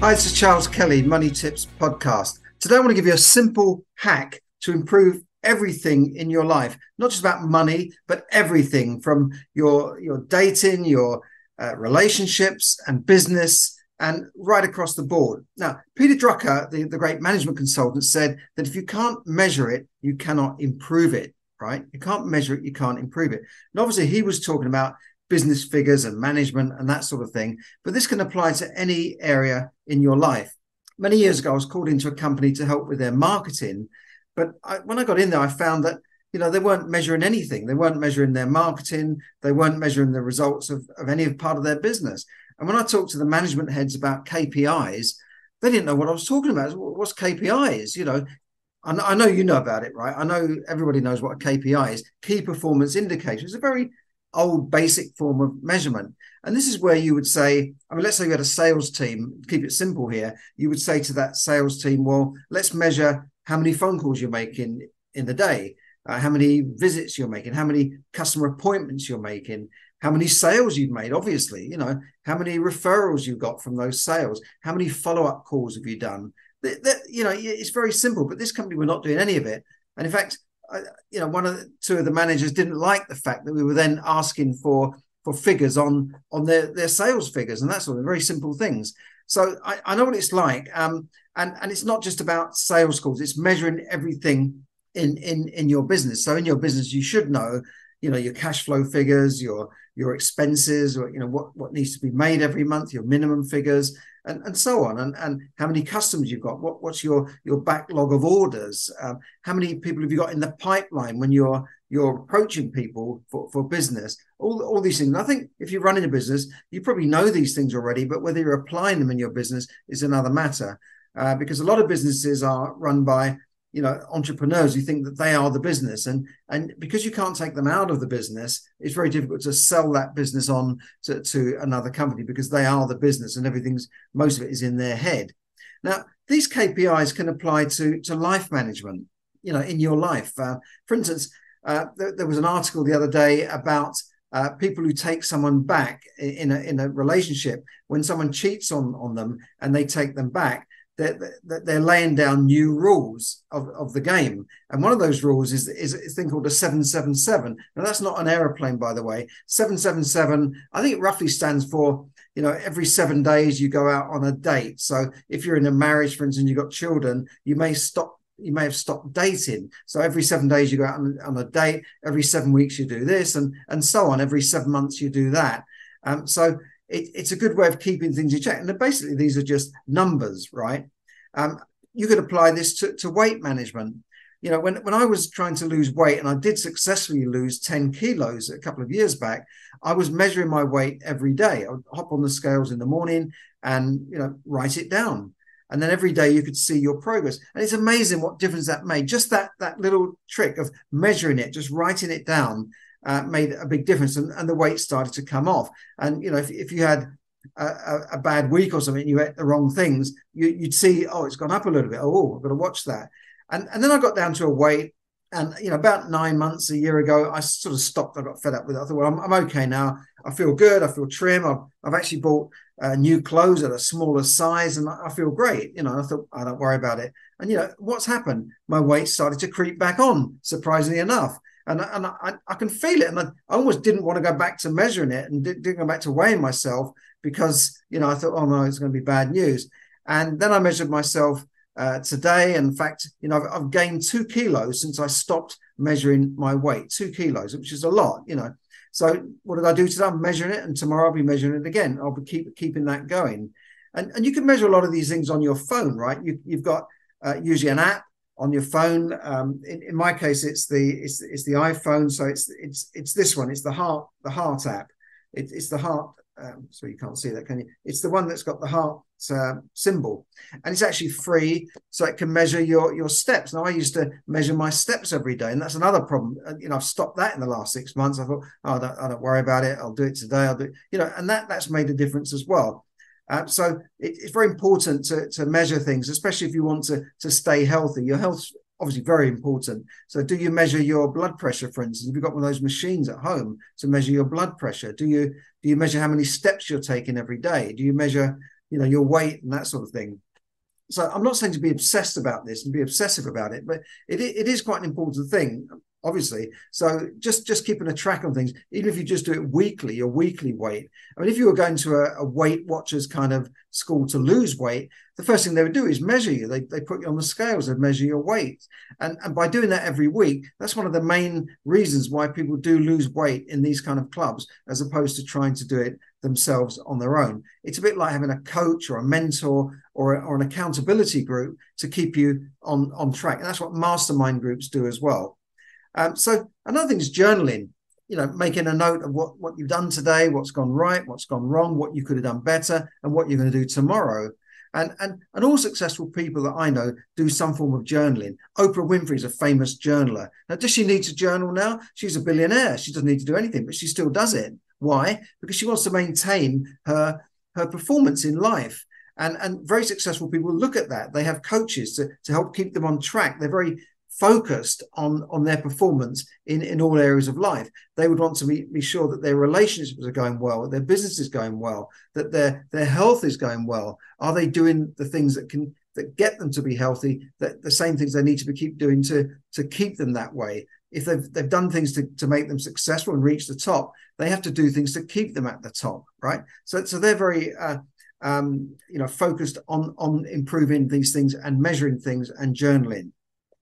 Hi, this is Charles Kelly, Money Tips Podcast. Today I want to give you a simple hack to improve everything in your life, not just about money, but everything from your dating, your relationships and business and right across the board. Now, Peter Drucker, the great management consultant, said that if you can't measure it, you cannot improve it, right? You can't measure it, you can't improve it. And obviously he was talking about business figures and management and that sort of thing. But this can apply to any area in your life. Many years ago, I was called into a company to help with their marketing. But when I got in there, I found that, they weren't measuring anything. They weren't measuring their marketing. They weren't measuring the results of any part of their business. And when I talked to the management heads about KPIs, they didn't know what I was talking about. What's KPIs? I know you know about it, right? I know everybody knows what a KPI is. Key performance indicator. It's a very old basic form of measurement. And this is where you would say, let's say you had a sales team, keep it simple here, you would say to that sales team, well, let's measure how many phone calls you're making in the day, how many visits you're making, how many customer appointments you're making, how many sales you've made, obviously, how many referrals you got from those sales, how many follow-up calls have you done? It's very simple, but this company were not doing any of it. And in fact, two of the managers didn't like the fact that we were then asking for figures on their sales figures and that sort of very simple things. So I know what it's like. And it's not just about sales calls. It's measuring everything in your business. So in your business, you should know, your cash flow figures, your expenses, or, what needs to be made every month, your minimum figures, and so on. And how many customers you've got, what's your backlog of orders, how many people have you got in the pipeline when you're approaching people for business, all these things. And I think if you're running a business, you probably know these things already, but whether you're applying them in your business is another matter, because a lot of businesses are run by entrepreneurs who think that they are the business. And because you can't take them out of the business, it's very difficult to sell that business on to another company because they are the business and most of it is in their head. Now, these KPIs can apply to life management, in your life. For instance, there was an article the other day about people who take someone back in a relationship. When someone cheats on them and they take them back, they're laying down new rules of the game. And one of those rules is a thing called a 777. Now, that's not an aeroplane, by the way. 777, I think it roughly stands for, every 7 days you go out on a date. So if you're in a marriage, for instance, you've got children, you may have stopped dating. So every 7 days you go out on a date, every 7 weeks you do this and so on. Every 7 months you do that. So it's a good way of keeping things in check. And basically, these are just numbers, right? You could apply this to weight management. When I was trying to lose weight, and I did successfully lose 10 kilos a couple of years back, I was measuring my weight every day. I would hop on the scales in the morning and, write it down. And then every day you could see your progress. And it's amazing what difference that made. Just that little trick of measuring it, just writing it down, made a big difference, and the weight started to come off. And if you had a bad week or something, you ate the wrong things, you'd see, oh, it's gone up a little bit. Oh, I've got to watch that. And then I got down to a weight, and about 9 months, a year ago, I sort of stopped. I got fed up with it. I thought, well, I'm okay now. I feel good. I feel trim. I've actually bought new clothes at a smaller size, and I feel great. I thought, I don't worry about it. And what's happened? My weight started to creep back on, surprisingly enough. And I can feel it. And I almost didn't want to go back to measuring it and didn't go back to weighing myself because, I thought, oh, no, it's going to be bad news. And then I measured myself today. In fact, I've gained 2 kilos since I stopped measuring my weight, 2 kilos, which is a lot, So what did I do today? I'm measuring it. And tomorrow I'll be measuring it again. I'll be keeping that going. And you can measure a lot of these things on your phone, right? You've got usually an app on your phone. In my case, it's the iPhone. So it's this one. It's the Heart app. It's the Heart So you can't see that, can you? It's the one that's got the heart symbol, and it's actually free, so it can measure your steps. Now I used to measure my steps every day, and that's another problem. You know, I've stopped that in the last 6 months. I thought, oh, I don't worry about it. I'll do it today. I'll do it. You know, and that's made a difference as well. So it's very important to measure things, especially if you want to stay healthy. Your health's obviously very important. So do you measure your blood pressure, for instance? Have you got one of those machines at home to measure your blood pressure? Do you measure how many steps you're taking every day? Do you measure, you know, your weight and that sort of thing? So I'm not saying to be obsessed about this and be obsessive about it, but it is quite an important thing, obviously. So just keeping a track on things, even if you just do it weekly, your weekly weight. I mean, if you were going to a Weight Watchers kind of school to lose weight, the first thing they would do is measure you. They put you on the scales and measure your weight. And by doing that every week, that's one of the main reasons why people do lose weight in these kind of clubs, as opposed to trying to do it themselves on their own. It's a bit like having a coach or a mentor or an accountability group to keep you on track. And that's what mastermind groups do as well. So another thing is journaling, you know, making a note of what you've done today, what's gone right, what's gone wrong, what you could have done better, and what you're going to do tomorrow. And all successful people that I know do some form of journaling. Oprah Winfrey is a famous journaler. Now, does she need to journal now? She's a billionaire. She doesn't need to do anything, but she still does it. Why? Because she wants to maintain her performance in life. And very successful people look at that. They have coaches to help keep them on track. They're very focused on their performance in all areas of life. They would want to be sure that their relationships are going well, their business is going well, that their health is going well. Are they doing the things that get them to be healthy, that the same things they need to keep doing to keep them that way? If they've done things to make them successful and reach the top, they have to do things to keep them at the top, right? So they're very you know, focused on improving these things and measuring things and journaling.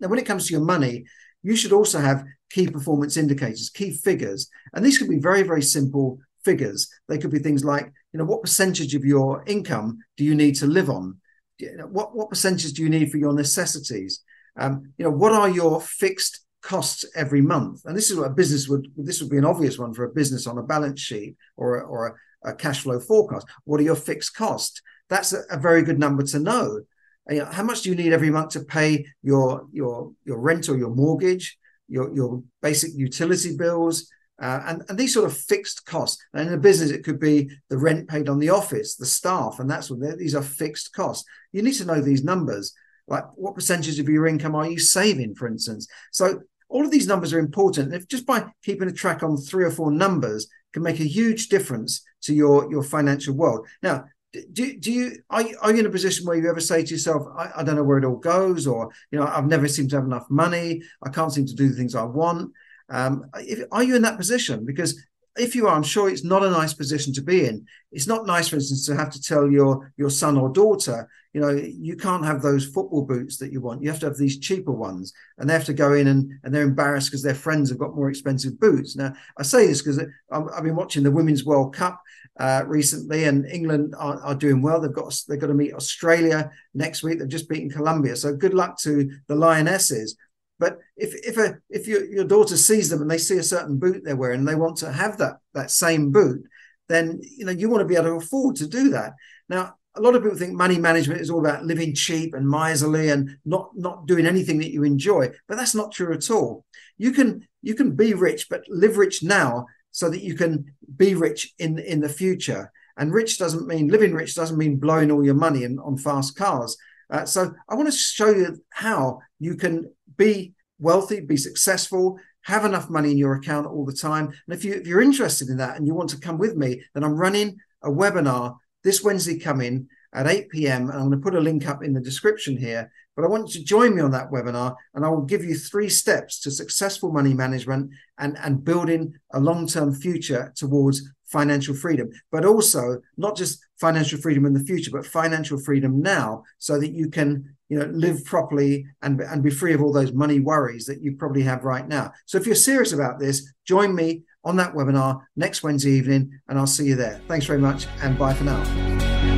Now, when it comes to your money, you should also have key performance indicators, key figures. And these could be very, very simple figures. They could be things like, you know, what percentage of your income do you need to live on? You know, what percentage do you need for your necessities? You know, what are your fixed costs every month? And this is what this would be an obvious one for a business on a balance sheet or a cash flow forecast. What are your fixed costs? That's a very good number to know. How much do you need every month to pay your rent or your mortgage, your basic utility bills, and these sort of fixed costs? And in a business, it could be the rent paid on the office, the staff, and that's what these are fixed costs. You need to know these numbers, like what percentage of your income are you saving, for instance. So all of these numbers are important. And just by keeping a track on 3 or 4 numbers can make a huge difference to your financial world. Now, Are you in a position where you ever say to yourself, I don't know where it all goes, or, you know, I've never seemed to have enough money, I can't seem to do the things I want? Are you in that position? Because if you are, I'm sure it's not a nice position to be in. It's not nice, for instance, to have to tell your son or daughter, you know, you can't have those football boots that you want. You have to have these cheaper ones, and they have to go in and they're embarrassed because their friends have got more expensive boots. Now, I say this because I've been watching the Women's World Cup recently, and England are doing well. They've got to meet Australia next week. They've just beaten Colombia. So good luck to the Lionesses. But if your daughter sees them and they see a certain boot they're wearing and they want to have that same boot, then, you know, you want to be able to afford to do that. Now, a lot of people think money management is all about living cheap and miserly and not doing anything that you enjoy, but that's not true at all. You can be rich, but live rich now so that you can be rich in the future. And living rich doesn't mean blowing all your money on fast cars. So I want to show you how you can be wealthy, be successful, have enough money in your account all the time. And if you're interested in that and you want to come with me, then I'm running a webinar this Wednesday coming at 8 p.m. And I'm going to put a link up in the description here. But I want you to join me on that webinar, and I will give you 3 steps to successful money management and building a long-term future towards financial freedom, but also not just financial freedom in the future, but financial freedom now, so that you can, you know, live properly and be free of all those money worries that you probably have right now. So if you're serious about this, join me on that webinar next Wednesday evening, and I'll see you there. Thanks very much, and bye for now.